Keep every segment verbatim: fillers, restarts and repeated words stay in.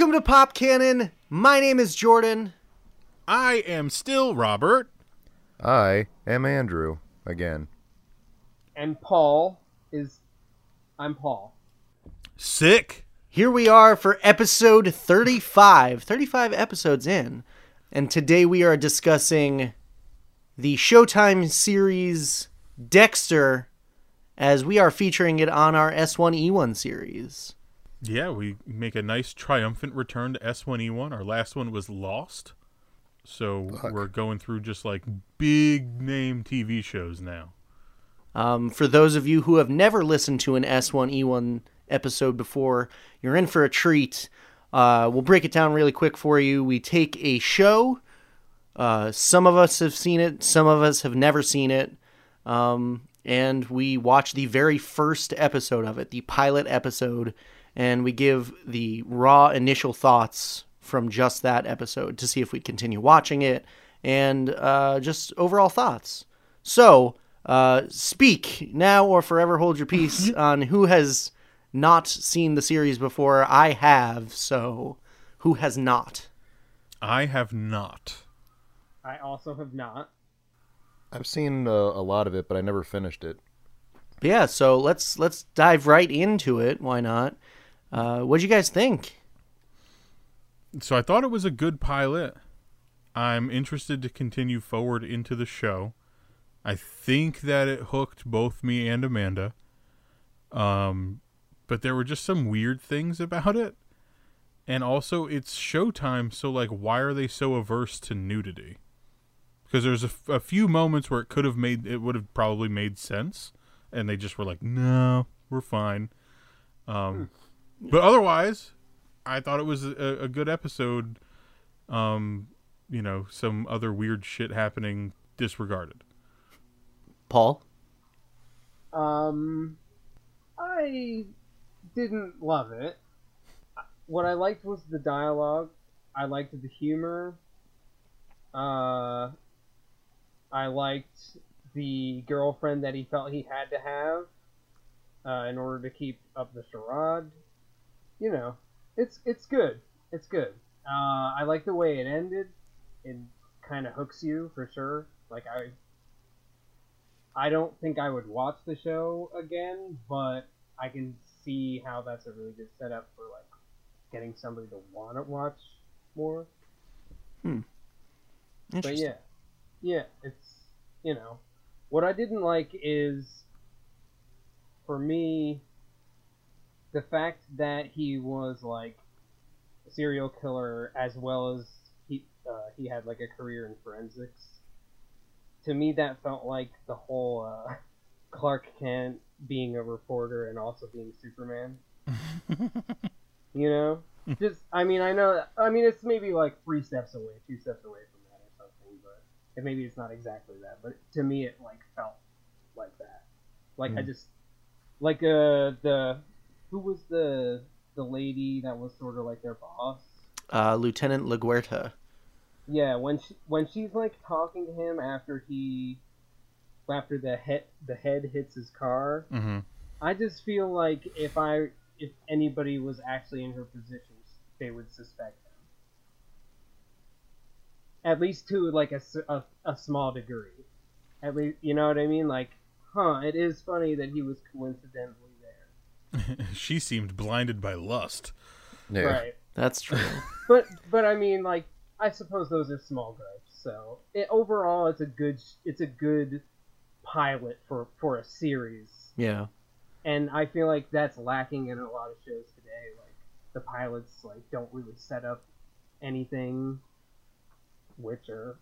Welcome to Pop Cannon. My name is Jordan. I am still Robert. I am Andrew again. And Paul is... I'm Paul. Sick. Here we are for episode thirty-five. thirty-five episodes in. And today we are discussing the Showtime series Dexter, as we are featuring it on our S one E one series. Yeah, we make a nice triumphant return to S one E one. Our last one was Lost. So Fuck. We're going through just like big name T V shows now. Um, for those of you who have never listened to an S one E one episode before, you're in for a treat. Uh, we'll break it down really quick for you. We take a show. Uh, some of us have seen it. Some of us have never seen it. Um, and we watch the very first episode of it, the pilot episode. And we give the raw initial thoughts from just that episode to see if we continue watching it and uh, just overall thoughts. So uh, speak now or forever hold your peace on who has not seen the series before. I have. So who has not? I have not. I also have not. I've seen uh, a lot of it, but I never finished it. Yeah. So let's let's dive right into it. Why not? Uh, what'd you guys think? So I thought it was a good pilot. I'm interested to continue forward into the show. I think that it hooked both me and Amanda. Um, but there were just some weird things about it. And also it's Showtime. So like, why are they so averse to nudity? Because there's a, f- a few moments where it could have made, it would have probably made sense. And they just were like, no, we're fine. Um, hmm. But otherwise, I thought it was a, a good episode. Um, you know, some other weird shit happening disregarded. Paul? Um, I didn't love it. What I liked was the dialogue. I liked the humor. Uh, I liked the girlfriend that he felt he had to have uh, in order to keep up the charade. You know, it's it's good. It's good. Uh, I like the way it ended. It kind of hooks you for sure. Like I, I don't think I would watch the show again, but I can see how that's a really good setup for like getting somebody to want to watch more. Hmm. Interesting. But yeah, yeah. It's you know, what I didn't like is, for me, the fact that he was like a serial killer as well as he uh, he had like a career in forensics. To me, that felt like the whole uh, Clark Kent being a reporter and also being Superman. You know, just I mean, I know, I mean, it's maybe like three steps away, two steps away from that or something, but and maybe it's not exactly that. But to me, it like felt like that. Like mm. I just like uh, the. Who was the the lady that was sort of like their boss? Uh, Lieutenant LaGuerta. Yeah, when she, when she's like talking to him after he after the head the head hits his car, mm-hmm. I just feel like if I if anybody was actually in her position, they would suspect him. At least to like a, a, a small degree. At least, you know what I mean? Like, huh? It is funny that he was coincidentally. She seemed blinded by lust. Yeah. Right. That's true. but but I mean, like, I suppose those are small gripes. So it, overall, it's a good it's a good pilot for, for a series. Yeah. And I feel like that's lacking in a lot of shows today. Like the pilots like don't really set up anything. Witcher.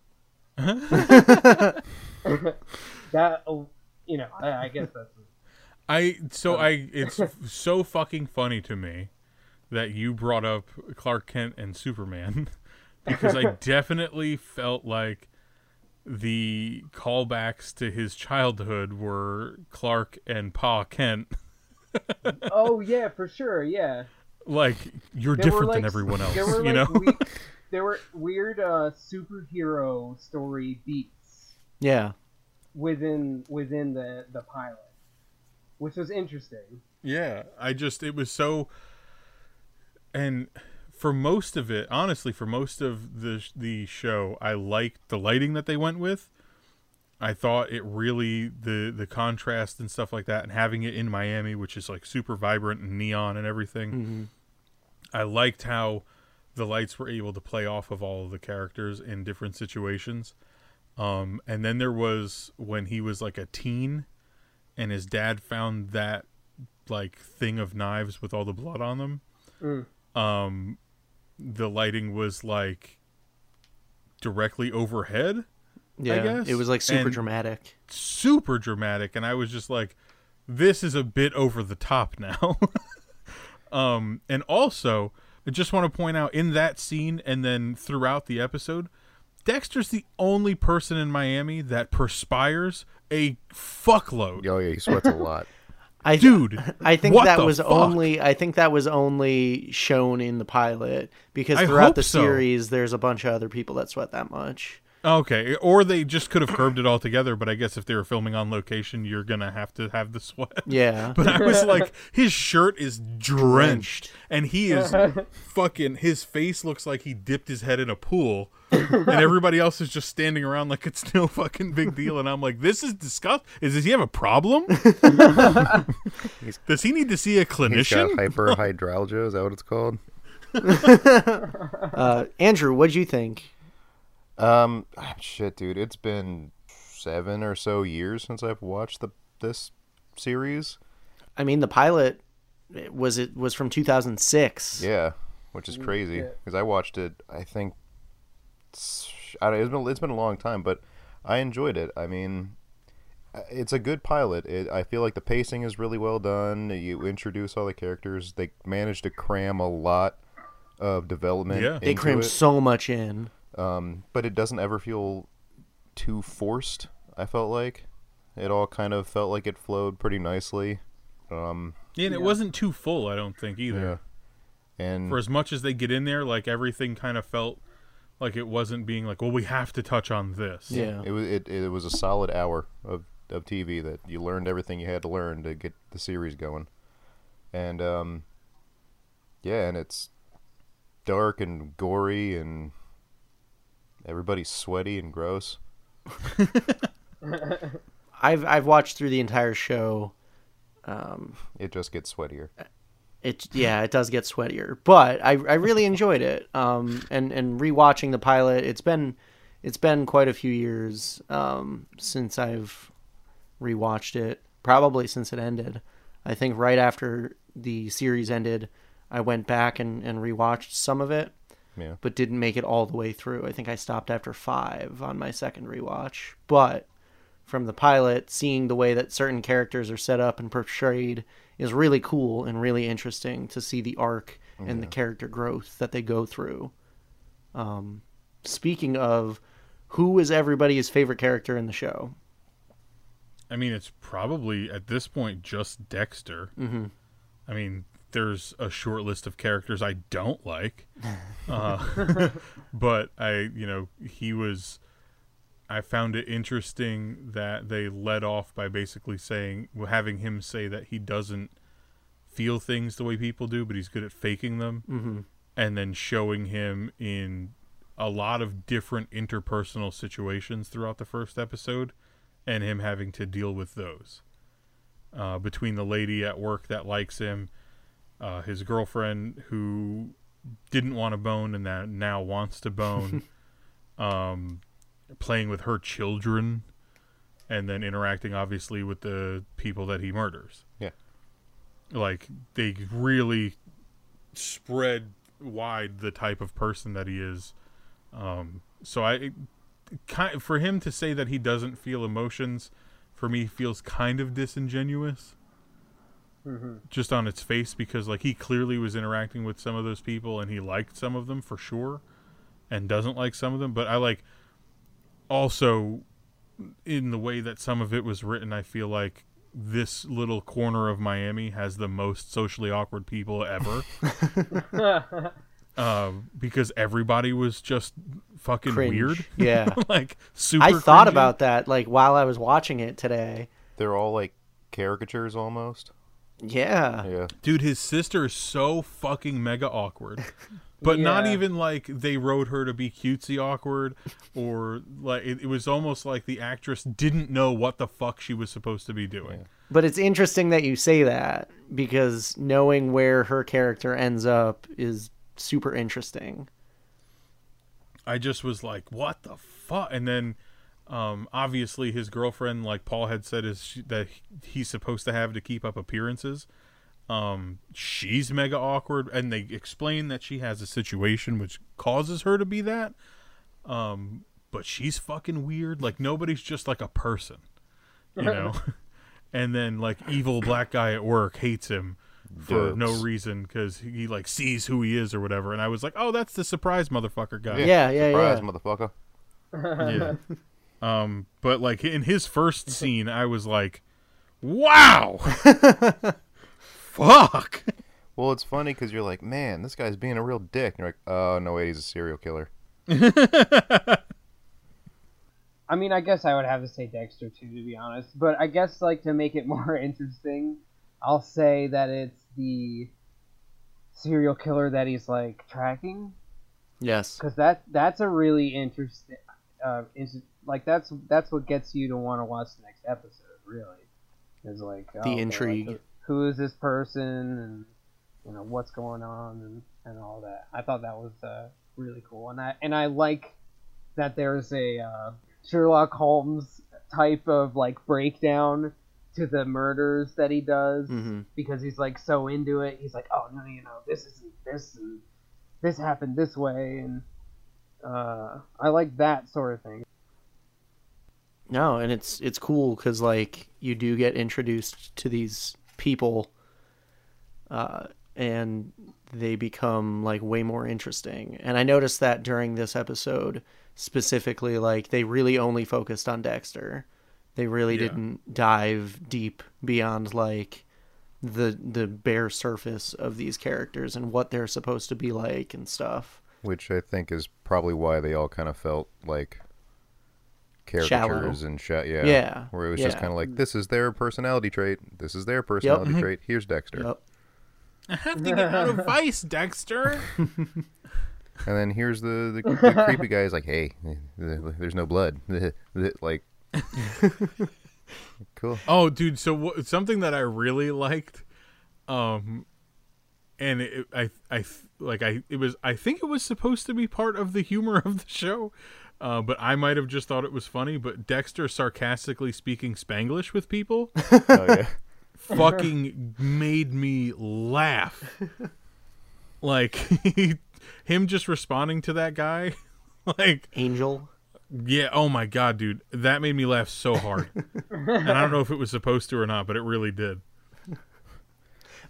that you know I, I guess that's. I so I it's so fucking funny to me that you brought up Clark Kent and Superman because I definitely felt like the callbacks to his childhood were Clark and Pa Kent. Oh yeah, for sure, yeah. Like you're there different like, than everyone else, there were you like know. We, there were weird uh, superhero story beats. Yeah. Within within the the pilot. Which was interesting. Yeah, I just, it was so, and for most of it, honestly, for most of the the show, I liked the lighting that they went with. I thought it really, the the contrast and stuff like that, and having it in Miami, which is like super vibrant and neon and everything. Mm-hmm. I liked how the lights were able to play off of all of the characters in different situations. Um, and then there was when he was like a teen and his dad found that like thing of knives with all the blood on them. Mm. Um, the lighting was like directly overhead. Yeah, I guess. It was like super and dramatic. Super dramatic. And I was just like, this is a bit over the top now. um, and also, I just want to point out in that scene and then throughout the episode, Dexter's the only person in Miami that perspires a fuckload. Oh, yeah, he sweats a lot. I th- Dude, I think that was fuck? only I think that was only shown in the pilot, because throughout the series, so. there's a bunch of other people that sweat that much. Okay, or they just could have curbed it all together, but I guess if they were filming on location, you're going to have to have the sweat. Yeah. But I was like, his shirt is drenched, and he is fucking, his face looks like he dipped his head in a pool, and everybody else is just standing around like it's no fucking big deal, and I'm like, this is disgusting. Is, does he have a problem? Does he need to see a clinician? He's got hyperhidralgia, is that what it's called? uh, Andrew, what'd you think? Um, shit, dude, it's been seven or so years since I've watched the this series. I mean, the pilot it was it was from two thousand six. Yeah, which is crazy because I watched it. I think I don't, it's been it's been a long time, but I enjoyed it. I mean, it's a good pilot. It, I feel like the pacing is really well done. You introduce all the characters. They managed to cram a lot of development. Yeah, into they crammed it. so much in. Um, but it doesn't ever feel too forced, I felt like. It all kind of felt like it flowed pretty nicely. Um, yeah, and it yeah. wasn't too full, I don't think, either. Yeah. And for as much as they get in there, like, everything kind of felt like it wasn't being like, well, we have to touch on this. Yeah, it was it, it was a solid hour of, of T V that you learned everything you had to learn to get the series going. And, um, yeah, and it's dark and gory and... everybody's sweaty and gross. I've I've watched through the entire show. Um, it just gets sweatier. It yeah, it does get sweatier, but I I really enjoyed it. Um, and and rewatching the pilot, it's been it's been quite a few years um since I've rewatched it. Probably since it ended. I think right after the series ended, I went back and and rewatched some of it. Yeah. But didn't make it all the way through. I think I stopped after five on my second rewatch. But from the pilot, seeing the way that certain characters are set up and portrayed is really cool and really interesting to see the arc yeah. and the character growth that they go through. Um, speaking of, who is everybody's favorite character in the show? I mean, it's probably, at this point, just Dexter. Mm-hmm. I mean... there's a short list of characters I don't like, uh, but I, you know, he was, I found it interesting that they led off by basically saying, having him say that he doesn't feel things the way people do, but he's good at faking them. Mm-hmm. And then showing him in a lot of different interpersonal situations throughout the first episode and him having to deal with those, uh, between the lady at work that likes him, Uh, his girlfriend who didn't want to bone and that now wants to bone, um, playing with her children, and then interacting obviously with the people that he murders. Yeah, like they really spread wide the type of person that he is. Um, so I, it, kind, for him to say that he doesn't feel emotions, for me feels kind of disingenuous. Mm-hmm. Just on its face, because like he clearly was interacting with some of those people and he liked some of them for sure and doesn't like some of them, but I like also in the way that some of it was written, I feel like this little corner of Miami has the most socially awkward people ever. Uh, because everybody was just fucking cringe. Weird. Yeah. Like super I thought cringy. About that like while I was watching it today. They're all like caricatures almost. Yeah. yeah. Dude, his sister is so fucking mega awkward. But yeah. not even like they wrote her to be cutesy awkward, or like it, it was almost like the actress didn't know what the fuck she was supposed to be doing. Yeah. But it's interesting that you say that, because knowing where her character ends up is super interesting. I just was like, what the fuck? And then um, obviously his girlfriend, like Paul had said, is she, that he's supposed to have to keep up appearances. Um, she's mega awkward, and they explain that she has a situation which causes her to be that. Um, but she's fucking weird. Like, nobody's just like a person, you know? And then like evil black guy at work hates him for Dukes. no reason, because he like sees who he is or whatever. And I was like, oh, that's the surprise motherfucker guy. Yeah, yeah, surprise, yeah. Surprise motherfucker. Yeah. Um, but like in his first scene, I was like, wow. Fuck. Well, it's funny because you're like, man, this guy's being a real dick. And you're like, oh, no way, he's a serial killer. I mean, I guess I would have to say Dexter, too, to be honest. But I guess, like, to make it more interesting, I'll say that it's the serial killer that he's, like, tracking. Yes. Because that, that's a really interesting... Uh, inter- like, that's that's what gets you to want to watch the next episode, really. Is like... Oh, the intrigue. Like, who is this person, and you know what's going on, and, and all that. I thought that was uh, really cool, and I and I like that there's a uh, Sherlock Holmes type of like breakdown to the murders that he does, mm-hmm. because he's like so into it. He's like, oh no, you know this isn't this, and this happened this way, and uh, I like that sort of thing. No, and it's it's cool because like you do get introduced to these people uh and they become like way more interesting. And I noticed that during this episode specifically, like they really only focused on Dexter. They really yeah. didn't dive deep beyond like the the bare surface of these characters and what they're supposed to be like and stuff, which I think is probably why they all kind of felt like caricatures Shallow. and shit, yeah. yeah, where it was yeah. just kind of like, this is their personality trait, this is their personality yep. trait. Here's Dexter. Yep. I have to get out of Vice, Dexter. And then here's the, the, the creepy guy. Is like, hey, there's no blood. Like, cool. Oh, dude. So w- something that I really liked, um, and it, I, I like, I it was, I think it was supposed to be part of the humor of the show. Uh, but I might have just thought it was funny, but Dexter sarcastically speaking Spanglish with people oh, yeah. fucking made me laugh. Like, he, him just responding to that guy. Like Angel? Yeah, oh my God, dude. That made me laugh so hard. And I don't know if it was supposed to or not, but it really did.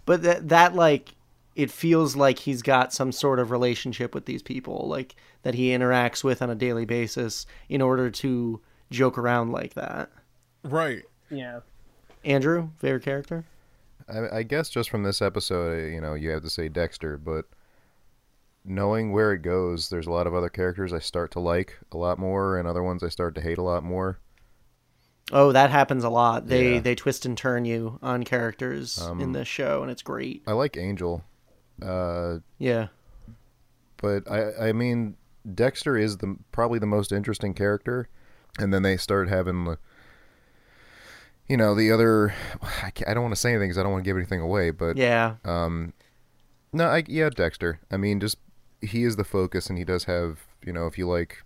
But that, that like... it feels like he's got some sort of relationship with these people, like that he interacts with on a daily basis in order to joke around like that. Right. Yeah. Andrew, favorite character? I, I guess just from this episode, you know, you have to say Dexter, but knowing where it goes, there's a lot of other characters I start to like a lot more and other ones I start to hate a lot more. Oh, that happens a lot. They, yeah. they twist and turn you on characters um, in this show, and it's great. I like Angel. Uh, yeah, but I I mean Dexter is the probably the most interesting character, and then they start having the, you know, the other. I, I don't want to say anything because I don't want to give anything away, but yeah, um, no, I yeah Dexter. I mean, just he is the focus, and he does have, you know, if you like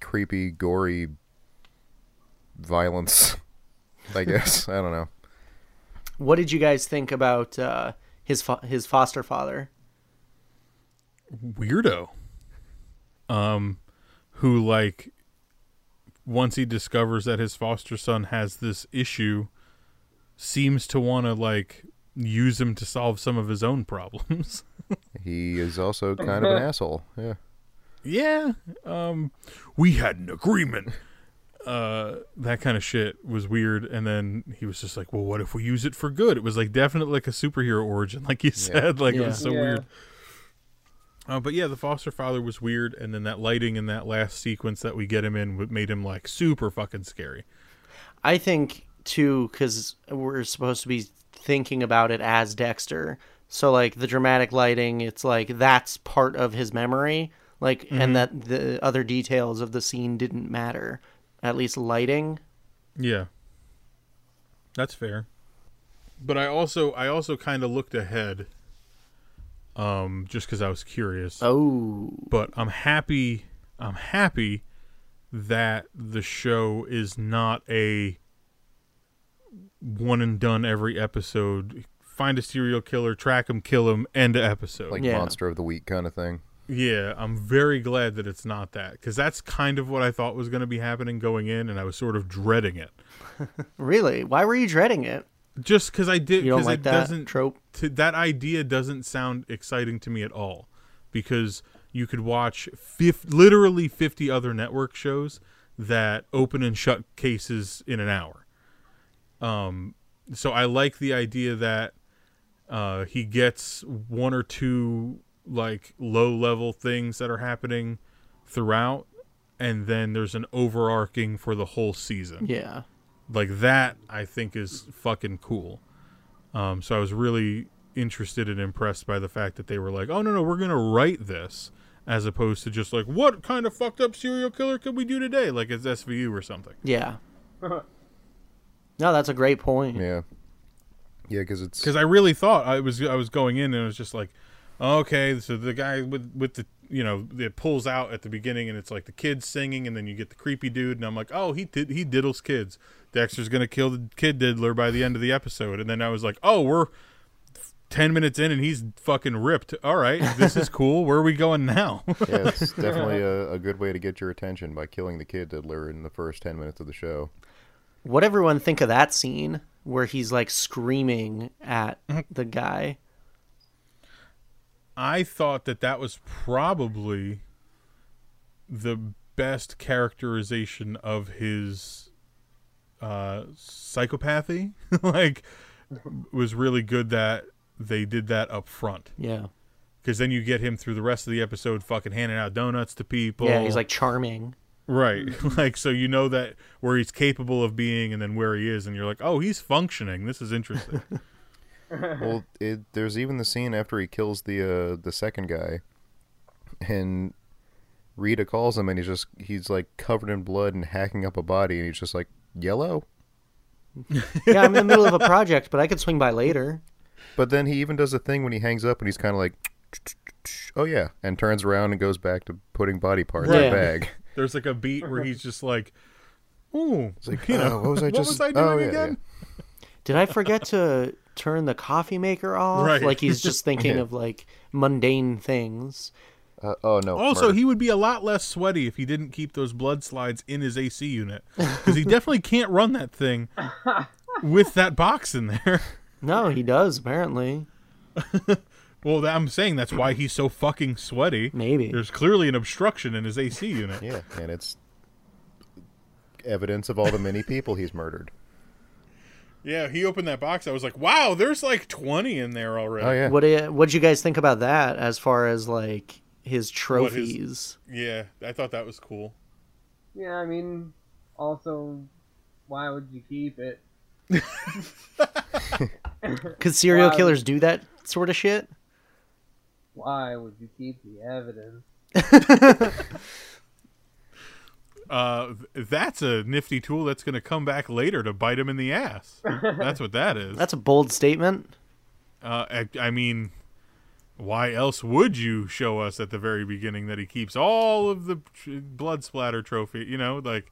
creepy, gory violence, I guess. I don't know. What did you guys think about? Uh, His fo- his foster father, weirdo, um, who like once he discovers that his foster son has this issue, seems to want to like use him to solve some of his own problems. He is also kind of an asshole. Yeah, yeah. Um, we had an agreement. Uh, that kind of shit was weird. And then he was just like, well, what if we use it for good? It was like definitely like a superhero origin, like you said. Yeah. Like yeah. it was so yeah. weird. Uh, but yeah, the foster father was weird. And then that lighting in that last sequence that we get him in made him like super fucking scary. I think too, because we're supposed to be thinking about it as Dexter, So, like, the dramatic lighting, it's like that's part of his memory, like, mm-hmm. and that the other details of the scene didn't matter, at least lighting. Yeah, that's fair. But I also I also kind of looked ahead, um, just because I was curious. Oh, but I'm happy I'm happy that the show is not a one and done every episode. Find a serial killer, track him, kill him, end of episode. Like yeah. Monster of the Week kind of thing. Yeah, I'm very glad that it's not that, because that's kind of what I thought was going to be happening going in, and I was sort of dreading it. Really? Why were you dreading it? Just because I did. You don't like it that doesn't, trope? T- that idea doesn't sound exciting to me at all, because you could watch fif- literally fifty other network shows that open and shut cases in an hour. Um, so I like the idea that Uh, he gets one or two like low-level things that are happening throughout, and then there's an overarching for the whole season. Yeah, like that I think is fucking cool. Um, so I was really interested and impressed by the fact that they were like, "Oh no, no, we're gonna write this," as opposed to just like, "What kind of fucked up serial killer could we do today?" Like it's S V U or something. Yeah. No, that's a great point. Yeah. Yeah, because it's because I really thought I was I was going in and it was just like, okay, so the guy with with the you know it pulls out at the beginning and it's like the kids singing and then you get the creepy dude and I'm like, oh, he did he diddles kids. Dexter's gonna kill the kid diddler by the end of the episode. And then I was like, oh, we're ten minutes in and he's fucking ripped. All right, this is cool. Where are we going now? Yeah, it's definitely a, a good way to get your attention by killing the kid diddler in the first ten minutes of the show. What everyone think of that scene where he's like screaming at the guy? I thought that that was probably the best characterization of his uh, psychopathy. Like, it was really good that they did that up front. Yeah. Because then you get him through the rest of the episode fucking handing out donuts to people. Yeah, he's like charming. Right, like, so you know that where he's capable of being and then where he is, and you're like, oh, he's functioning. This is interesting. Well, it, there's even the scene after he kills the uh, the second guy, and Rita calls him, and he's just, he's like covered in blood and hacking up a body, and he's just like, yellow? Yeah, I'm in the middle of a project, but I could swing by later. But then he even does a thing when he hangs up, and he's kind of like, oh yeah, and turns around and goes back to putting body parts in a bag. There's like a beat where he's just like, ooh, like, you know, oh, what was I, just... what was I doing oh, yeah, again? Yeah. Did I forget to turn the coffee maker off? Right. Like he's just thinking yeah. of like mundane things. Uh, oh, no. Also, murder. He would be a lot less sweaty if he didn't keep those blood slides in his A C unit, because he definitely can't run that thing with that box in there. No, he does, apparently. Well, I'm saying that's why he's so fucking sweaty. Maybe. There's clearly an obstruction in his A C unit. Yeah, and it's evidence of all the many people he's murdered. Yeah, he opened that box. I was like, wow, there's like twenty in there already. Oh, yeah. What did what'd you guys think about that as far as like his trophies? His, yeah, I thought that was cool. Yeah, I mean, also, why would you keep it? Because serial why killers would... do that sort of shit? Why would you keep the evidence? uh, that's a nifty tool that's going to come back later to bite him in the ass. That's what that is. That's a bold statement. Uh, I, I mean, why else would you show us at the very beginning that he keeps all of the blood splatter trophy? You know, like,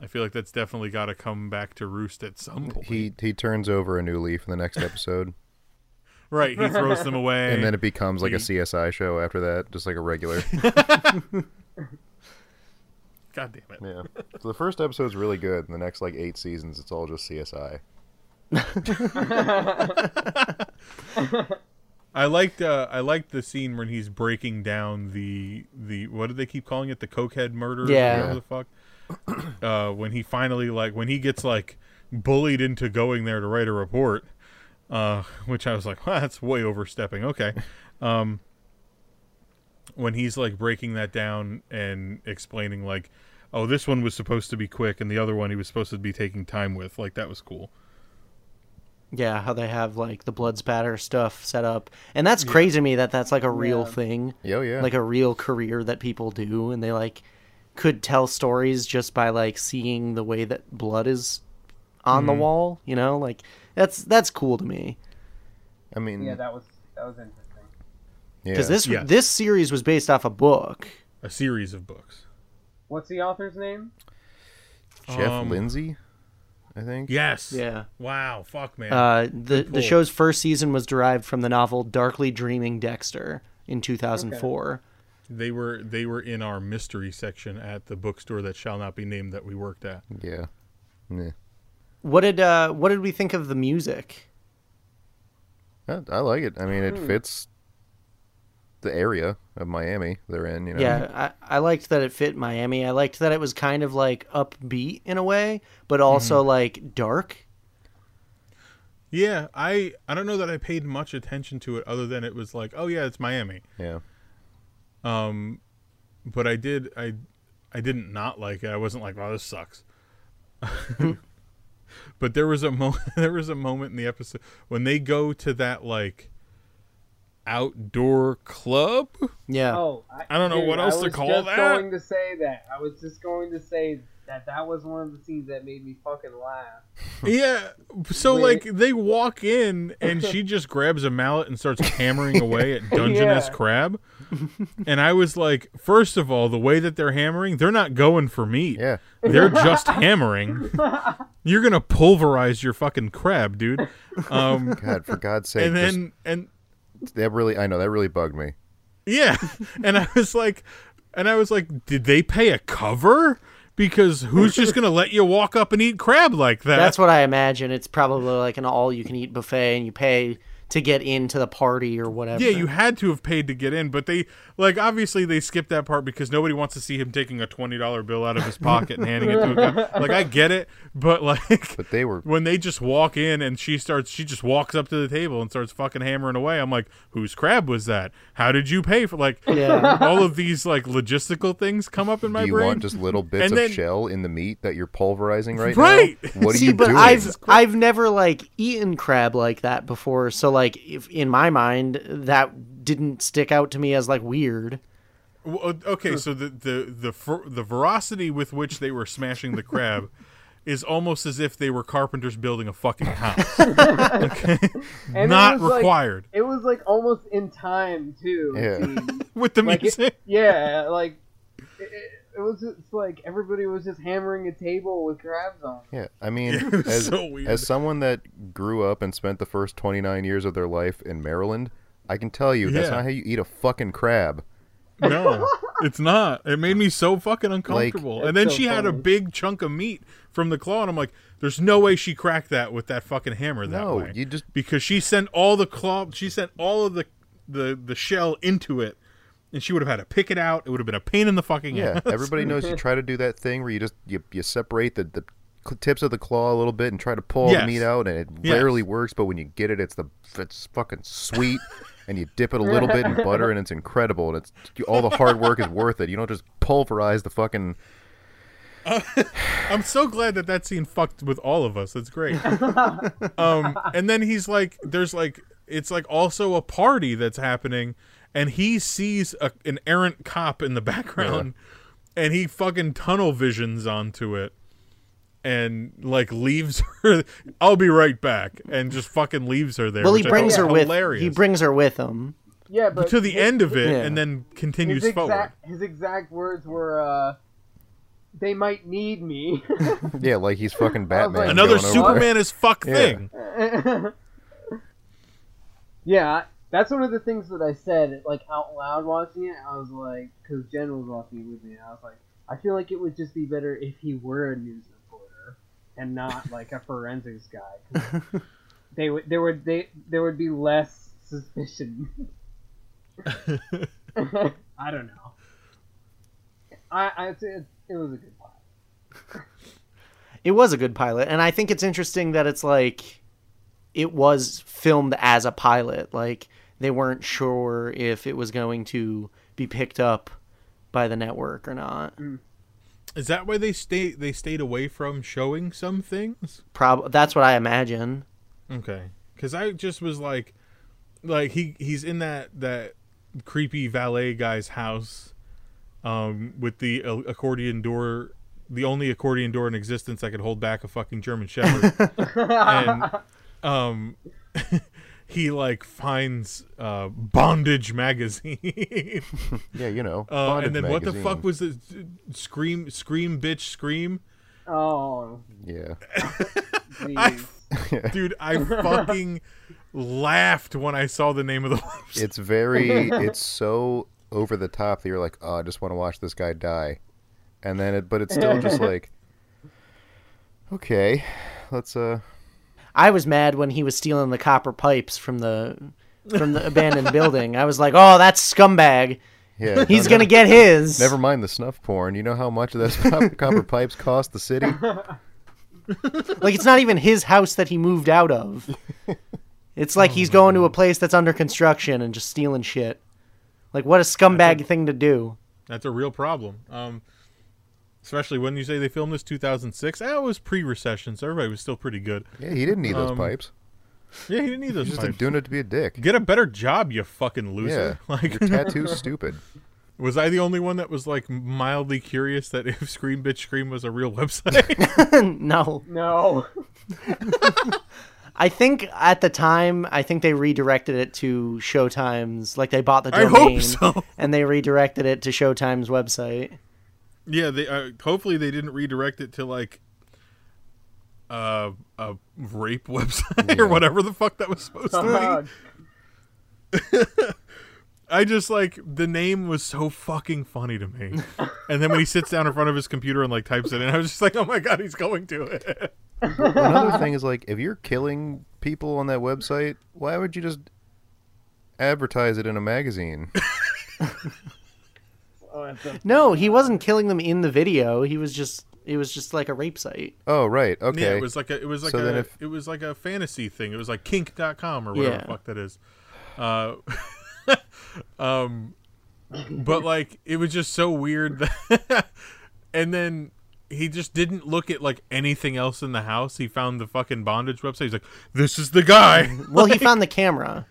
I feel like that's definitely got to come back to roost at some point. He, he turns over a new leaf in the next episode. Right, he throws them away. And then it becomes like a C S I show after that, just like a regular. God damn it. Yeah. So the first episode's really good, and the next like eight seasons, it's all just C S I. I liked uh, I liked the scene when he's breaking down the, the what do they keep calling it? The cokehead murder? Yeah. Or whatever the fuck? Uh, when he finally, like, when he gets like bullied into going there to write a report. Uh, which I was like, wow, that's way overstepping. Okay. Um, when he's like breaking that down and explaining like, oh, this one was supposed to be quick and the other one he was supposed to be taking time with. Like, that was cool. Yeah, how they have like the blood spatter stuff set up. And that's yeah. crazy to me that that's like a real yeah. thing. Yeah, yeah. Like a real career that people do. And they like could tell stories just by like seeing the way that blood is on mm. the wall. You know, like that's that's cool to me. I mean, yeah, that was that was interesting. Because yeah. this yes. this series was based off a book. A series of books. What's the author's name? Jeff um, Lindsay, I think. Yes. Yeah. Wow. Fuck, man. Uh, the the show's first season was derived from the novel Darkly Dreaming Dexter in two thousand four. Okay. They were they were in our mystery section at the bookstore that shall not be named that we worked at. Yeah. Yeah. What did uh, what did we think of the music? I, I like it. I mean, it fits the area of Miami they're in, you know. Yeah, I, I liked that it fit Miami. I liked that it was kind of like upbeat in a way, but also mm-hmm. like dark. Yeah, I I don't know that I paid much attention to it other than it was like, oh yeah, it's Miami. Yeah. Um, but I did I I didn't not like it. I wasn't like, wow, this sucks. But there was a mo- there was a moment in the episode when they go to that like outdoor club. Yeah. Oh, I, I don't know dude, what else to call that. I was just going to say that. I was just going to say that that was one of the scenes that made me fucking laugh. Yeah. So like they walk in and she just grabs a mallet and starts hammering away at Dungeness yeah. crab. And I was like, first of all, the way that they're hammering, they're not going for meat. Yeah. They're just hammering. You're going to pulverize your fucking crab, dude. Um, God, for God's sake. And then, just... and that really, I know that really bugged me. Yeah. And I was like, and I was like, did they pay a cover? Because who's just going to let you walk up and eat crab like that? That's what I imagine. It's probably like an all you can eat buffet and you pay to get into the party or whatever. Yeah, you had to have paid to get in, but they like obviously they skipped that part because nobody wants to see him taking a twenty dollar bill out of his pocket and handing it to a guy. Like I get it, but like but they were when they just walk in and she starts she just walks up to the table and starts fucking hammering away. I'm like, whose crab was that? How did you pay for like yeah. all of these like logistical things come up in my brain. Do you brain. want just little bits and of then, shell in the meat that you're pulverizing right, right. now? What see, are you but doing? I've I've never like eaten crab like that before, so like Like if, in my mind, that didn't stick out to me as like weird. Well, okay, so the the the the veracity with which they were smashing the crab is almost as if they were carpenters building a fucking house. Okay, and not it required. Like, it was like almost in time too. Yeah. With the like music. It, yeah, like it, it was just like everybody was just hammering a table with crabs on. Yeah, I mean, yeah, as, so weird. As someone that grew up and spent the first twenty-nine years of their life in Maryland, I can tell you yeah. that's not how you eat a fucking crab. No, it's not. It made me so fucking uncomfortable. Like, and then so she funny. had a big chunk of meat from the claw, and I'm like, there's no way she cracked that with that fucking hammer that no, way. No, you just... Because she sent all the claw, she sent all of the the, the shell into it. And she would have had to pick it out. It would have been a pain in the fucking yeah, ass. Yeah, everybody knows you try to do that thing where you just you, you separate the, the tips of the claw a little bit and try to pull yes. the meat out, and it yes. rarely works. But when you get it, it's the it's fucking sweet, and you dip it a little bit in butter, and it's incredible. And it's all the hard work is worth it. You don't just pulverize the fucking. Uh, I'm so glad that that scene fucked with all of us. That's great. um, and then he's like, "There's like, it's like also a party that's happening." And he sees a, an errant cop in the background, yeah. and he fucking tunnel visions onto it, and like leaves her. I'll be right back, and just fucking leaves her there. Well, he brings her with. Hilarious. He brings her with him. Yeah, but to the his, end of it, yeah. and then continues his exact, forward. His exact words were, uh, "They might need me." Yeah, like he's fucking Batman. Like, another Superman is fuck yeah. thing. yeah. That's one of the things that I said, like, out loud watching it. I was like, because Jen was watching it with me, and I was like, I feel like it would just be better if he were a news reporter and not, like, a forensics guy. 'Cause they would, there would, they, there would be less suspicion. I don't know. I, I it, it was a good pilot. It was a good pilot, and I think it's interesting that it's, like, it was filmed as a pilot, like, they weren't sure if it was going to be picked up by the network or not. Is that why they stay? They stayed away from showing some things. Probably that's what I imagine. Okay. Because I just was like, like he he's in that that creepy valet guy's house, um, with the uh, accordion door, the only accordion door in existence that could hold back a fucking German Shepherd, and um, he like finds uh Bondage magazine. Yeah, you know. Uh, and then magazine. What the fuck was it? Scream, scream, bitch, scream. Oh. Yeah. I, dude, I fucking laughed when I saw the name of the website. It's very, it's so over the top that you're like, oh, I just want to watch this guy die. And then it, but it's still just like, okay, let's, uh. I was mad when he was stealing the copper pipes from the, from the abandoned building. I was like, oh, that's scumbag. Yeah, he's no, gonna no, get his. Never mind the snuff porn. You know how much those copper pipes cost the city? Like, it's not even his house that he moved out of. It's like, oh, he's going God. to a place that's under construction and just stealing shit. Like, what a scumbag a, thing to do. That's a real problem. Um, especially when you say they filmed this two thousand six. That was pre-recession, so everybody was still pretty good. Yeah, he didn't need um, those pipes. Yeah, he didn't need those. He's just like doing it to be a dick. Get a better job, you fucking loser. Yeah, like, your tattoo's stupid. Was I the only one that was like mildly curious that if Scream Bitch Scream was a real website? No. No. I think at the time, I think they redirected it to Showtime's, like they bought the domain, I hope so. And they redirected it to Showtime's website. Yeah, they uh, hopefully they didn't redirect it to like Uh, a rape website, yeah, or whatever the fuck that was supposed to be. I just, like, the name was so fucking funny to me. And then when he sits down in front of his computer and like types it in, I was just like, oh my god, he's going to it. Another thing is, like, if you're killing people on that website, why would you just advertise it in a magazine? No, he wasn't killing them in the video. He was just It was just like a rape site. Oh, right. Okay. Yeah, it was like a it was like so a if... it was like a fantasy thing. It was like kink dot com or whatever, yeah, the fuck that is. Uh, um, but like it was just so weird that, and then he just didn't look at like anything else in the house. He found the fucking bondage website. He's like, this is the guy. Well, like, he found the camera.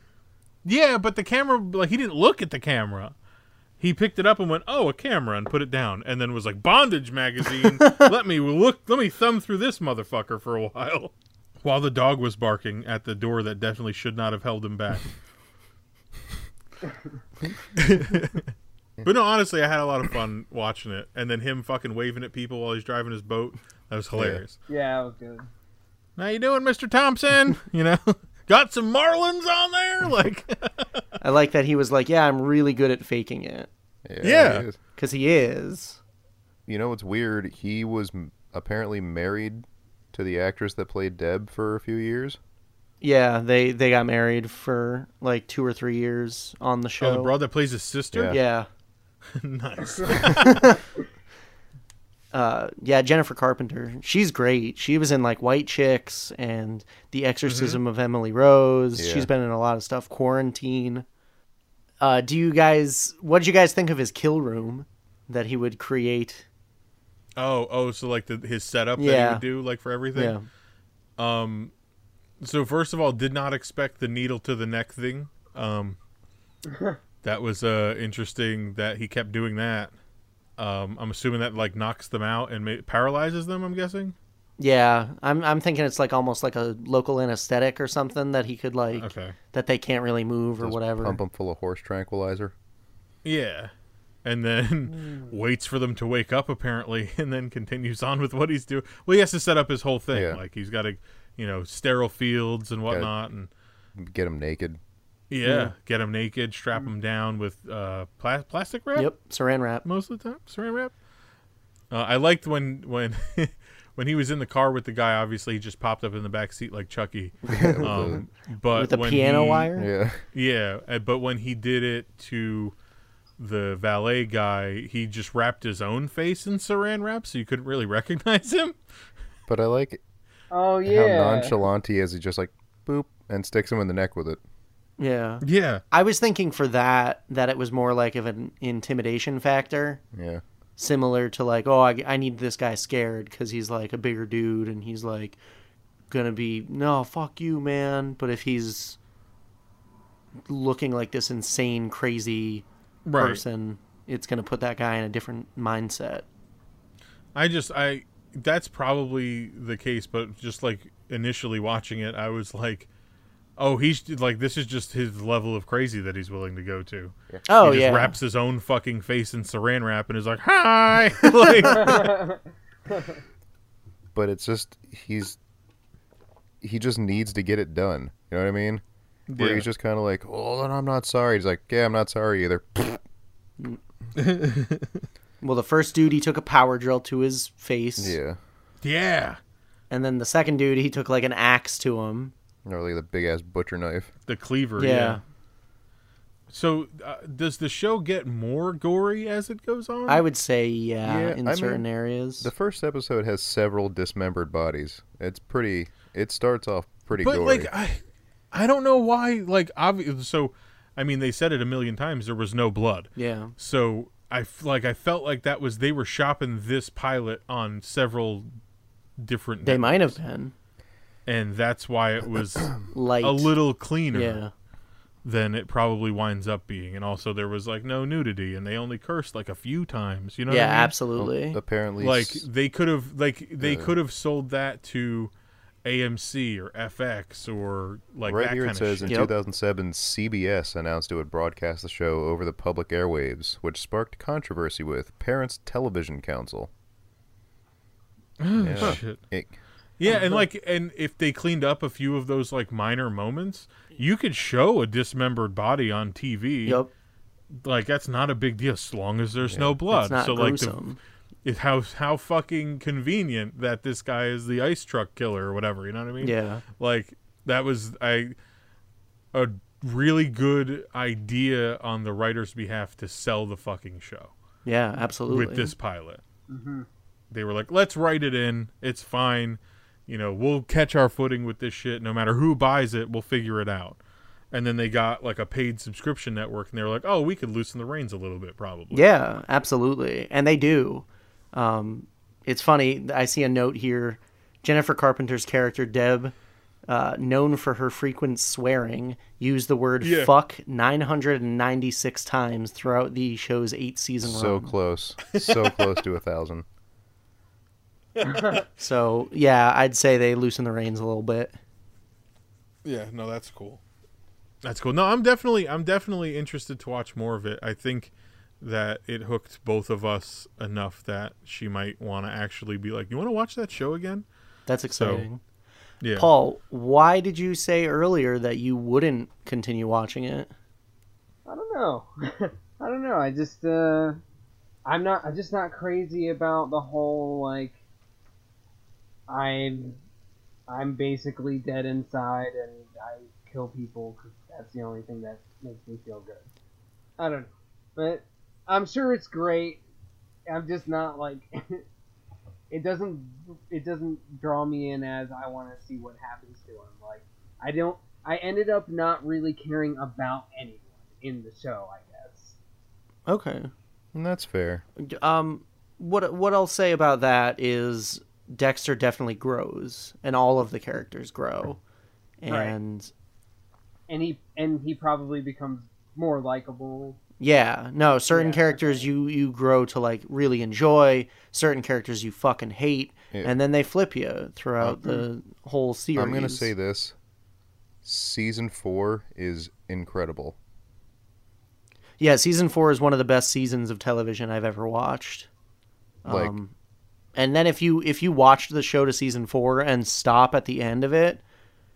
Yeah, but the camera, like, he didn't look at the camera. He picked it up and went, oh, a camera, and put it down. And then was like, Bondage magazine. Let me look. Let me thumb through this motherfucker for a while. While the dog was barking at the door that definitely should not have held him back. But no, honestly, I had a lot of fun watching it. And then him fucking waving at people while he's driving his boat. That was hilarious. Yeah, that was good. How you doing, Mister Thompson? You know? Got some Marlins on there? Like, I like that he was like, yeah, I'm really good at faking it. Yeah. Because yeah. he, he is. You know what's weird? He was apparently married to the actress that played Deb for a few years. Yeah, they, they got married for like two or three years on the show. Oh, the broad that plays his sister? Yeah. Yeah. Nice. Uh, yeah, Jennifer Carpenter. She's great. She was in like White Chicks and The Exorcism, mm-hmm, of Emily Rose. Yeah. She's been in a lot of stuff. Quarantine. Uh, do you guys? What did you guys think of his kill room that he would create? Oh, oh, so like the, his setup, yeah, that he would do, like, for everything. Yeah. Um, so first of all, did not expect the needle to the neck thing. Um, that was uh interesting that he kept doing that. Um, I'm assuming that like knocks them out and ma- paralyzes them, I'm guessing. Yeah, I'm I'm thinking it's like almost like a local anesthetic or something that he could like, okay, that they can't really move or just whatever. Pump them full of horse tranquilizer. Yeah, and then waits for them to wake up apparently, and then continues on with what he's doing. Well, he has to set up his whole thing. Yeah. Like he's got to, you know, sterile fields and whatnot, gotta and get them naked. Yeah, yeah, get them naked, strap them down with uh, pla- plastic wrap? Yep, saran wrap. Most of the time, saran wrap. Uh, I liked when when, when he was in the car with the guy, obviously he just popped up in the back seat like Chucky. Um, but with the piano he, wire? Yeah. Yeah, but when he did it to the valet guy, he just wrapped his own face in saran wrap so you couldn't really recognize him. But I like it. Oh, yeah. How nonchalant he is. He just like, boop, and sticks him in the neck with it. Yeah. Yeah. I was thinking for that, that it was more like of an intimidation factor. Yeah. Similar to like, oh, I, I need this guy scared because he's like a bigger dude and he's like gonna be, no, fuck you, man. But if he's looking like this insane, crazy right. person, it's gonna put that guy in a different mindset. I just, I, that's probably the case, but just like initially watching it, I was like, oh, he's like, this is just his level of crazy that he's willing to go to. Yeah. Oh, yeah. He just yeah. wraps his own fucking face in saran wrap and is like, hi! like, but it's just, he's, he just needs to get it done. You know what I mean? Yeah. Where he's just kind of like, oh, I'm not sorry. He's like, yeah, I'm not sorry either. Well, the first dude, he took a power drill to his face. Yeah. Yeah. And then the second dude, he took like an axe to him. Or like the big-ass butcher knife. The cleaver, yeah. yeah. So, uh, does the show get more gory as it goes on? I would say, yeah, yeah in I certain mean, areas. The first episode has several dismembered bodies. It's pretty... It starts off pretty but, gory. But, like, I, I don't know why, like, obviously... So, I mean, they said it a million times, there was no blood. Yeah. So, I, like, I felt like that was... They were shopping this pilot on several different... They networks. Might have been. And that's why it was light. A little cleaner yeah. than it probably winds up being. And also there was like no nudity and they only cursed like a few times, you know? Yeah, what I mean? Absolutely. Well, apparently like they could have like they uh, could have sold that to A M C or F X or like right that here kind it says of shit. In yep. two thousand seven, C B S announced it would broadcast the show over the public airwaves, which sparked controversy with Parents Television Council. Oh, yeah. Shit. It, Yeah, and like, and if they cleaned up a few of those like minor moments, you could show a dismembered body on T V. Yep, like that's not a big deal as long as there's yeah. no blood. It's not so gruesome. Like, the, it how how fucking convenient that this guy is the ice truck killer or whatever. You know what I mean? Yeah. Like that was I a really good idea on the writer's behalf to sell the fucking show. Yeah, absolutely. With this pilot, mm-hmm. they were like, "Let's write it in. It's fine." You know, we'll catch our footing with this shit. No matter who buys it, we'll figure it out. And then they got like a paid subscription network, and they were like, "Oh, we could loosen the reins a little bit, probably." Yeah, absolutely, and they do. Um, it's funny. I see a note here: Jennifer Carpenter's character Deb, uh, known for her frequent swearing, used the word yeah. "fuck" nine hundred ninety-six times throughout the show's eight-season run. So close, so close to a thousand. So yeah, I'd say they loosen the reins a little bit. Yeah, no, that's cool. That's cool. No, I'm definitely, I'm definitely interested to watch more of it. I think that it hooked both of us enough that she might want to actually be like, "You want to watch that show again?" That's exciting. So, yeah, Paul, why did you say earlier that you wouldn't continue watching it? I don't know. I don't know. I just, uh, I'm not. I'm just not crazy about the whole like. I'm, I'm basically dead inside, and I kill people because that's the only thing that makes me feel good. I don't know, but I'm sure it's great. I'm just not like it doesn't it doesn't draw me in as I want to see what happens to him. Like I don't. I ended up not really caring about anyone in the show, I guess. Okay, and that's fair. Um, what what I'll say about that is. Dexter definitely grows, and all of the characters grow, and right. and he and he probably becomes more likable. Yeah, no, certain yeah, characters okay. you you grow to like really enjoy. Certain characters you fucking hate, yeah. and then they flip you throughout mm-hmm. the whole series. I'm gonna say this: season four is incredible. Yeah, season four is one of the best seasons of television I've ever watched. Like. Um, And then if you if you watch the show to season four and stop at the end of it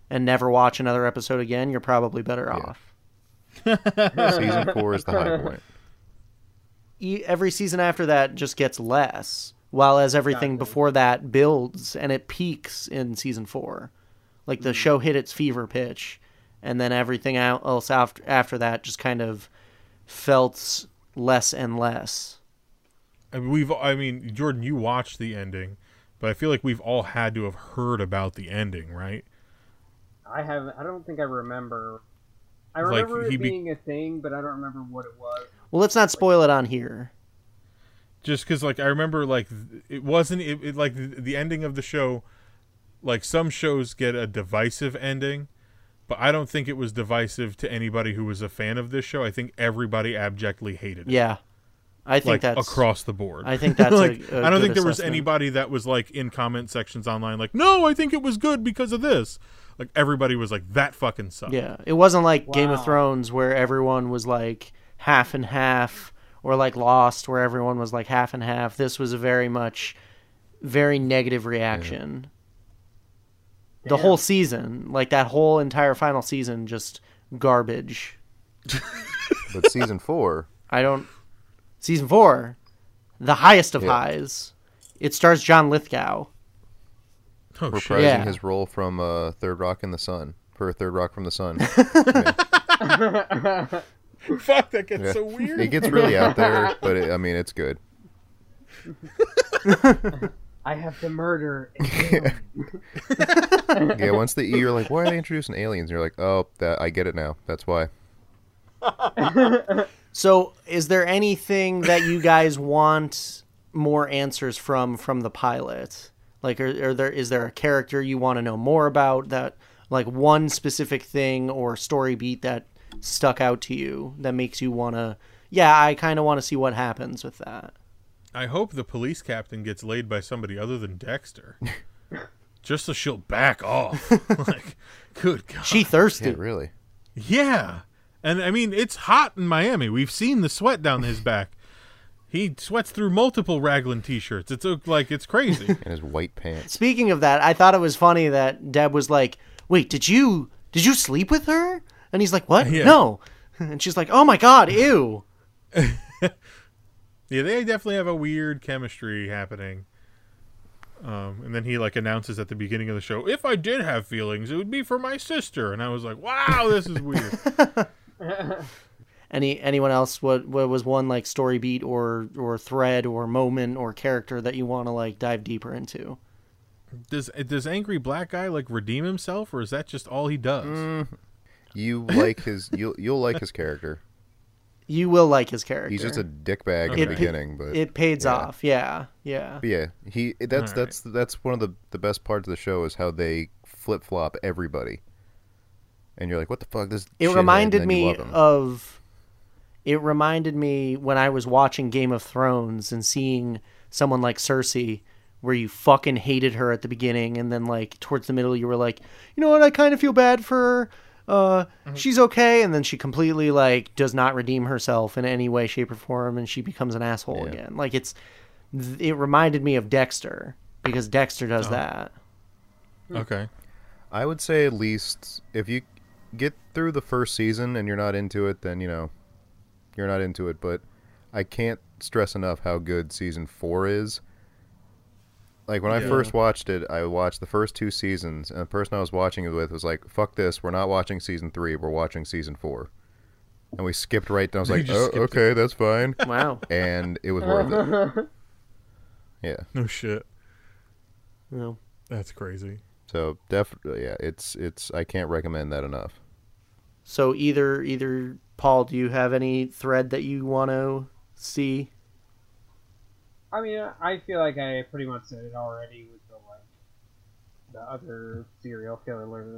and never watch another episode again, you're probably better yeah. off. Season four is the high point. Every season after that just gets less, while as everything exactly. before that builds, and it peaks in season four. Like the mm-hmm. show hit its fever pitch, and then everything else after, after that just kind of felt less and less. We've, I mean, Jordan, you watched the ending, but I feel like we've all had to have heard about the ending, right? I have. I don't think I remember. I remember like it being be... a thing, but I don't remember what it was. Well, let's not spoil like, it on here. Just because, like, I remember, like, it wasn't it, it like the, the ending of the show like some shows get a divisive ending, but I don't think it was divisive to anybody who was a fan of this show. I think everybody abjectly hated it. Yeah. I think like, that's across the board. I think that's like, a, a I don't think there assessment. was anybody that was like in comment sections online like, no, I think it was good because of this. Like everybody was like, that fucking sucked. Yeah. It wasn't like wow. Game of Thrones where everyone was like half and half, or like Lost where everyone was like half and half. This was a very much very negative reaction. Yeah. The yeah. whole season, like that whole entire final season, just garbage. But season four, I don't Season four, the highest of yeah. highs. It stars John Lithgow. Oh, reprising yeah. his role from uh, Third Rock in the Sun. For Third Rock from the Sun. Yeah. Fuck, that gets yeah. so weird. It gets really out there, but it, I mean, it's good. I have to murder an alien. Yeah, once the E, you're like, why are they introducing aliens? And you're like, oh, that, I get it now. That's why. So, is there anything that you guys want more answers from from the pilot? Like, are, are there is there a character you want to know more about, that like one specific thing or story beat that stuck out to you that makes you want to? Yeah, I kind of want to see what happens with that. I hope the police captain gets laid by somebody other than Dexter, just so she'll back off. Like, good God, she thirsty, yeah, really? Yeah. And, I mean, it's hot in Miami. We've seen the sweat down his back. He sweats through multiple Raglan T-shirts. It's like, it's crazy. And his white pants. Speaking of that, I thought it was funny that Deb was like, wait, did you did you sleep with her? And he's like, what? Yeah. No. And she's like, oh, my God, ew. Yeah, they definitely have a weird chemistry happening. Um, and then he like announces at the beginning of the show, if I did have feelings, it would be for my sister. And I was like, wow, this is weird. Any anyone else? What what was one like story beat or or thread or moment or character that you want to like dive deeper into? Does does angry black guy like redeem himself, or is that just all he does? Mm, you like his you'll you'll like his character. You will like his character. He's just a dickbag in the beginning, but it pays yeah. off. Yeah, yeah, but yeah. He that's right. that's that's one of the the best parts of the show is how they flip flop everybody. And you're like, what the fuck? This it reminded me of, it reminded me when I was watching Game of Thrones and seeing someone like Cersei, where you fucking hated her at the beginning, and then like towards the middle, you were like, you know what? I kind of feel bad for her. Uh, mm-hmm. She's okay, and then she completely like does not redeem herself in any way, shape, or form, and she becomes an asshole yeah. again. Like it's, it reminded me of Dexter because Dexter does oh. that. Okay, I would say at least if you. Get through the first season and you're not into it, then you know you're not into it. But I can't stress enough how good season four is. Like when yeah. I first watched it, I watched the first two seasons, and the person I was watching it with was like, "Fuck this, we're not watching season three, we're watching season four," and we skipped right down. I was like, "Oh, okay, it. that's fine." Wow, and it was worth it. Yeah. No shit. No, that's crazy. So definitely, yeah, it's it's. I can't recommend that enough. So either either Paul, do you have any thread that you want to see? I mean, I feel like I pretty much said it already with the like the other serial killer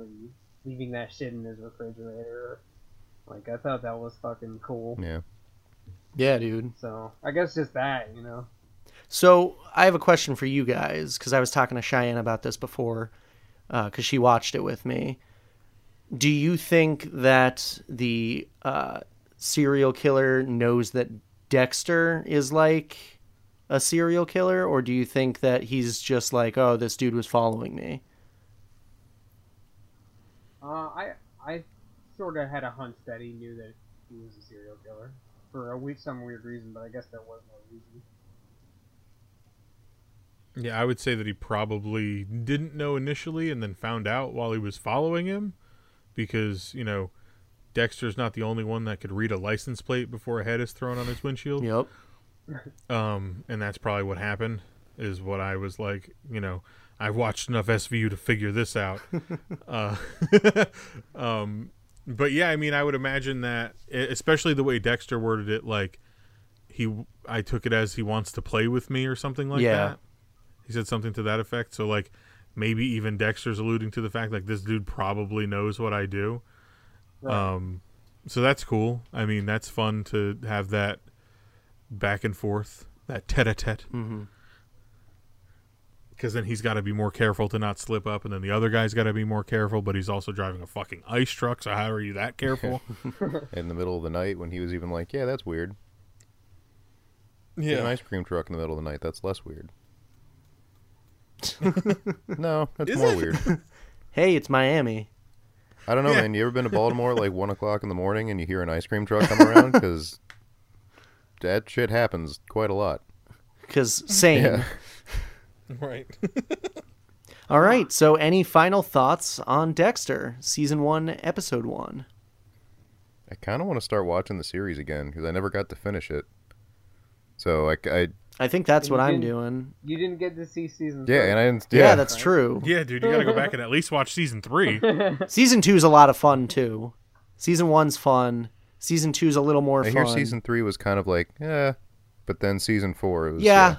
leaving that shit in his refrigerator. Like I thought that was fucking cool. Yeah. Yeah, dude. So I guess just that, you know. So I have a question for you guys because I was talking to Cheyenne about this before. Because uh, she watched it with me. Do you think that the uh, serial killer knows that Dexter is like a serial killer? Or do you think that he's just like, oh, this dude was following me? Uh, I I sort of had a hunch that he knew that he was a serial killer. For a weird, some weird reason, but I guess there was no reason. Yeah, I would say that he probably didn't know initially and then found out while he was following him because, you know, Dexter's not the only one that could read a license plate before a head is thrown on his windshield. Yep. Um, and that's probably what happened is what I was like, you know, I've watched enough S V U to figure this out. uh, um, but, yeah, I mean, I would imagine that, especially the way Dexter worded it, like, he, I took it as he wants to play with me or something like yeah. that. He said something to that effect. So, like, maybe even Dexter's alluding to the fact like this dude probably knows what I do. Right. Um, so that's cool. I mean, that's fun to have that back and forth, that tete-a-tete. Mm-hmm. Because then he's got to be more careful to not slip up, and then the other guy's got to be more careful, but he's also driving a fucking ice truck, so how are you that careful? In the middle of the night when he was even like, yeah, that's weird. Yeah. Get an ice cream truck in the middle of the night, that's less weird. No, that's Is more it? Weird. Hey, it's Miami. I don't know, yeah. man. You ever been to Baltimore at like one o'clock in the morning and you hear an ice cream truck come around? Because that shit happens quite a lot. Because same. Yeah. Right. All right. So, any final thoughts on Dexter, season one, episode one? I kind of want to start watching the series again because I never got to finish it. So I, I, I think that's what I'm doing. You didn't get to see season. Yeah, three. and I didn't. Yeah, yeah that's right. true. Yeah, dude, you gotta go back and at least watch season three. Season two is a lot of fun too. Season one's fun. Season two's a little more. I fun. I hear season three was kind of like, eh, but then season four it was. Yeah. Uh,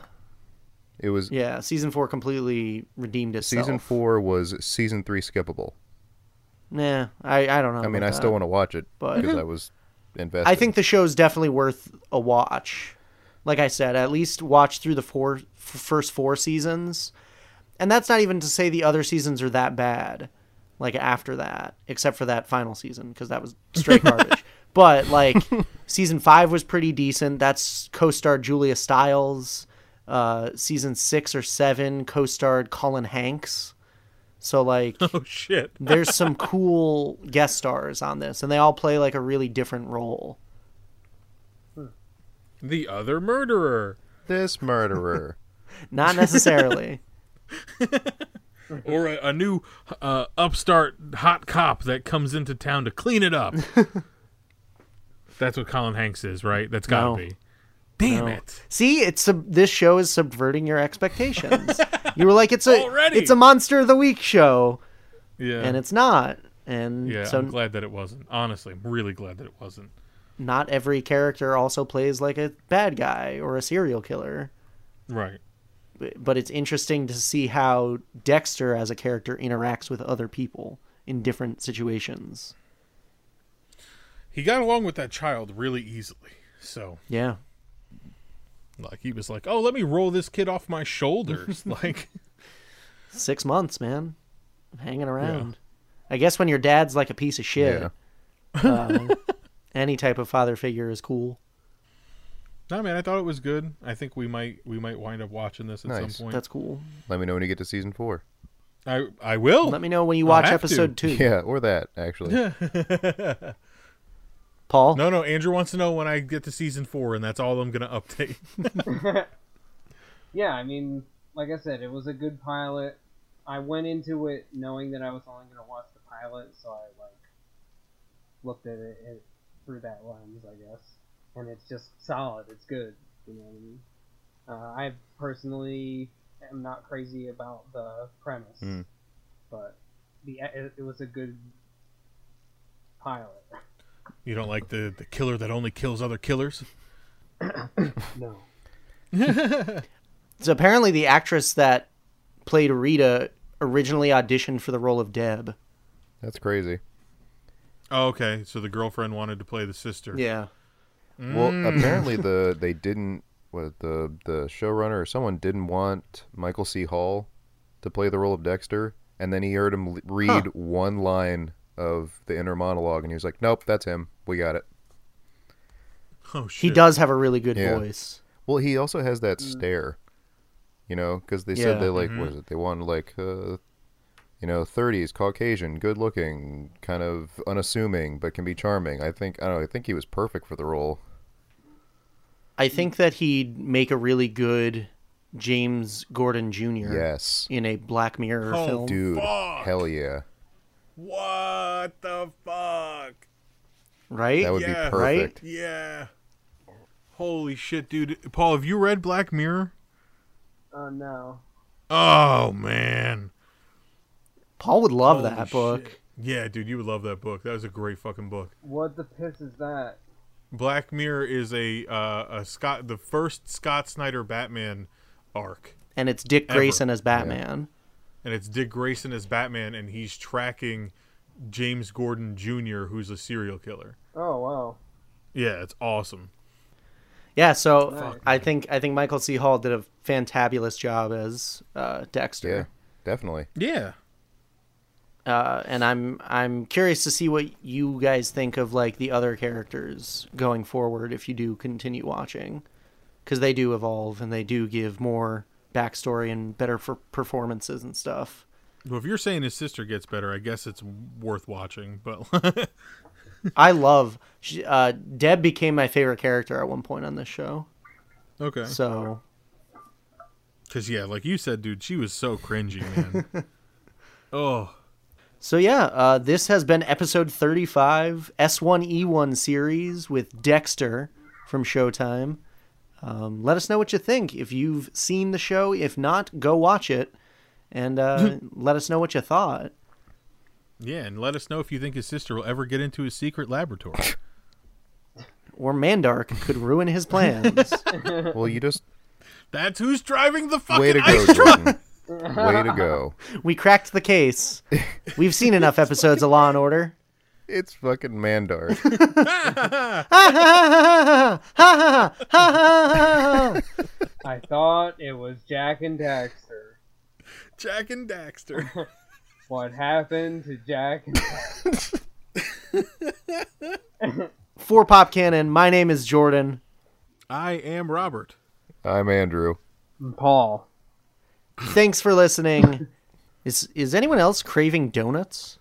It was yeah. Season four completely redeemed itself. Season four was season three skippable. Nah, I, I don't know. I mean, I that. still want to watch it because mm-hmm. I was invested. I think the show's definitely worth a watch. Like I said, at least watch through the four f- first four seasons, and that's not even to say the other seasons are that bad. Like after that, except for that final season because that was straight garbage. But like season five was pretty decent. That's co-starred Julia Stiles. Uh, season six or seven co-starred Colin Hanks. So like, oh shit, there's some cool guest stars on this, and they all play like a really different role. The other murderer, this murderer, not necessarily, or a, a new uh, upstart hot cop that comes into town to clean it up. That's what Colin Hanks is, right? That's gotta no. be. Damn no. it! See, it's a, this show is subverting your expectations. You were like, it's a Already. it's a Monster of the Week show, yeah, and it's not. And yeah, so I'm glad that it wasn't. Honestly, I'm really glad that it wasn't. Not every character also plays like a bad guy or a serial killer, right? But it's interesting to see how Dexter, as a character, interacts with other people in different situations. He got along with that child really easily, so yeah. Like, he was like, oh, let me roll this kid off my shoulders. Like, six months, man. Hanging around. Yeah. I guess when your dad's like a piece of shit, yeah. uh, any type of father figure is cool. No, man, I thought it was good. I think we might we might wind up watching this at nice. some point. That's cool. Let me know when you get to season four. I, I will. Let me know when you watch episode to. two. Yeah, or that, actually. Paul? No, no, Andrew wants to know when I get to season four, and that's all I'm going to update. Yeah, I mean, like I said, it was a good pilot. I went into it knowing that I was only going to watch the pilot, so I, like, looked at it, it through that lens, I guess. And it's just solid. It's good. You know what I mean? Uh, I personally am not crazy about the premise, mm. but the it, it was a good pilot. You don't like the, the killer that only kills other killers? No. So apparently the actress that played Rita originally auditioned for the role of Deb. That's crazy. Oh, okay. So the girlfriend wanted to play the sister. Yeah. Mm. Well, apparently the they didn't what, the the showrunner or someone didn't want Michael C. Hall to play the role of Dexter, and then he heard him read huh. one line of the inner monologue, and he was like, nope, that's him. We got it. Oh, shit. He does have a really good yeah. voice. Well, he also has that mm. stare, you know, because they yeah. said they, like, mm-hmm. what is it? They wanted, like, uh, you know, thirties, Caucasian, good looking, kind of unassuming, but can be charming. I think, I don't know, I think he was perfect for the role. I think that he'd make a really good James Gordon Junior Yes. In a Black Mirror oh, film. Dude, fuck. Hell yeah. What the fuck? Right? That would yeah, be perfect. Right? Yeah. Holy shit, dude. Paul, have you read Black Mirror? Oh, uh, no. Oh, man. Paul would love Holy that shit. book. Yeah, dude, you would love that book. That was a great fucking book. What the piss is that? Black Mirror is a uh, a Scott, the first Scott Snyder Batman arc. And it's Dick Grayson ever. as Batman. Yeah. and it's Dick Grayson as Batman, and he's tracking James Gordon Junior, who's a serial killer. Oh, wow. Yeah, it's awesome. Yeah, so nice. I think I think Michael C. Hall did a fantabulous job as uh, Dexter. Yeah, definitely. Yeah. Uh, and I'm I'm curious to see what you guys think of like the other characters going forward if you do continue watching, because they do evolve and they do give more backstory and better for performances and stuff. Well, if you're saying his sister gets better, I guess it's worth watching. But I love she, uh, Deb became my favorite character at one point on this show. Okay, so because yeah, like you said, dude, she was so cringy, man. Oh. So yeah, uh, this has been episode thirty-five, S one E one series with Dexter from Showtime. Um, let us know what you think. If you've seen the show, if not, go watch it. And uh, let us know what you thought. Yeah, and let us know if you think his sister will ever get into his secret laboratory. Or Mandark could ruin his plans. Well, you just... That's who's driving the fucking Way to ice go, truck! Jordan. Way to go. We cracked the case. We've seen enough episodes of Law and Order. It's fucking Mandark. I thought it was Jack and Daxter. Jack and Daxter. What happened to Jack and Daxter? For Pop Cannon, my name is Jordan. I am Robert. I'm Andrew. I'm Paul. Thanks for listening. Is is anyone else craving donuts?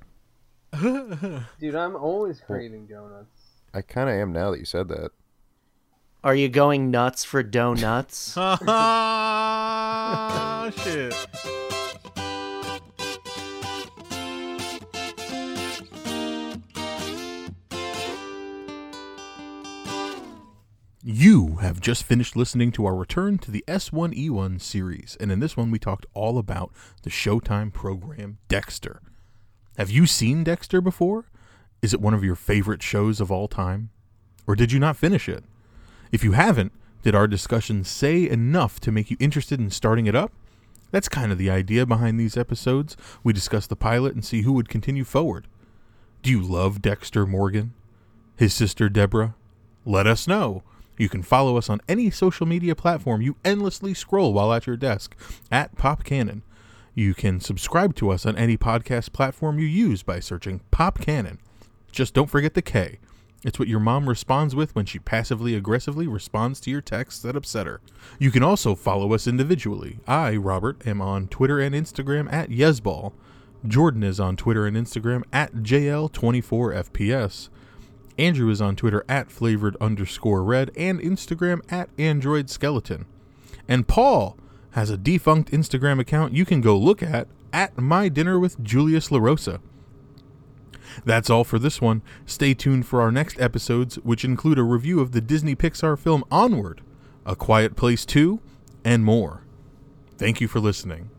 Dude, I'm always craving donuts. I kind of am now that you said that. Are you going nuts for donuts? Ah, shit. You have just finished listening to our return to the S one E one series, and in this one we talked all about the Showtime program Dexter. Have you seen Dexter before? Is it one of your favorite shows of all time? Or did you not finish it? If you haven't, did our discussion say enough to make you interested in starting it up? That's kind of the idea behind these episodes. We discuss the pilot and see who would continue forward. Do you love Dexter Morgan? His sister Deborah? Let us know. You can follow us on any social media platform you endlessly scroll while at your desk, at Pop Cannon. You can subscribe to us on any podcast platform you use by searching Pop Cannon. Just don't forget the K. It's what your mom responds with when she passively-aggressively responds to your texts that upset her. You can also follow us individually. I, Robert, am on Twitter and Instagram at Yesball. Jordan is on Twitter and Instagram at J L twenty-four F P S. Andrew is on Twitter at flavored underscore red and Instagram at Android Skeleton. And Paul has a defunct Instagram account you can go look at at My Dinner with Julius LaRosa. That's all for this one. Stay tuned for our next episodes, which include a review of the Disney Pixar film Onward, A Quiet Place two, and more. Thank you for listening.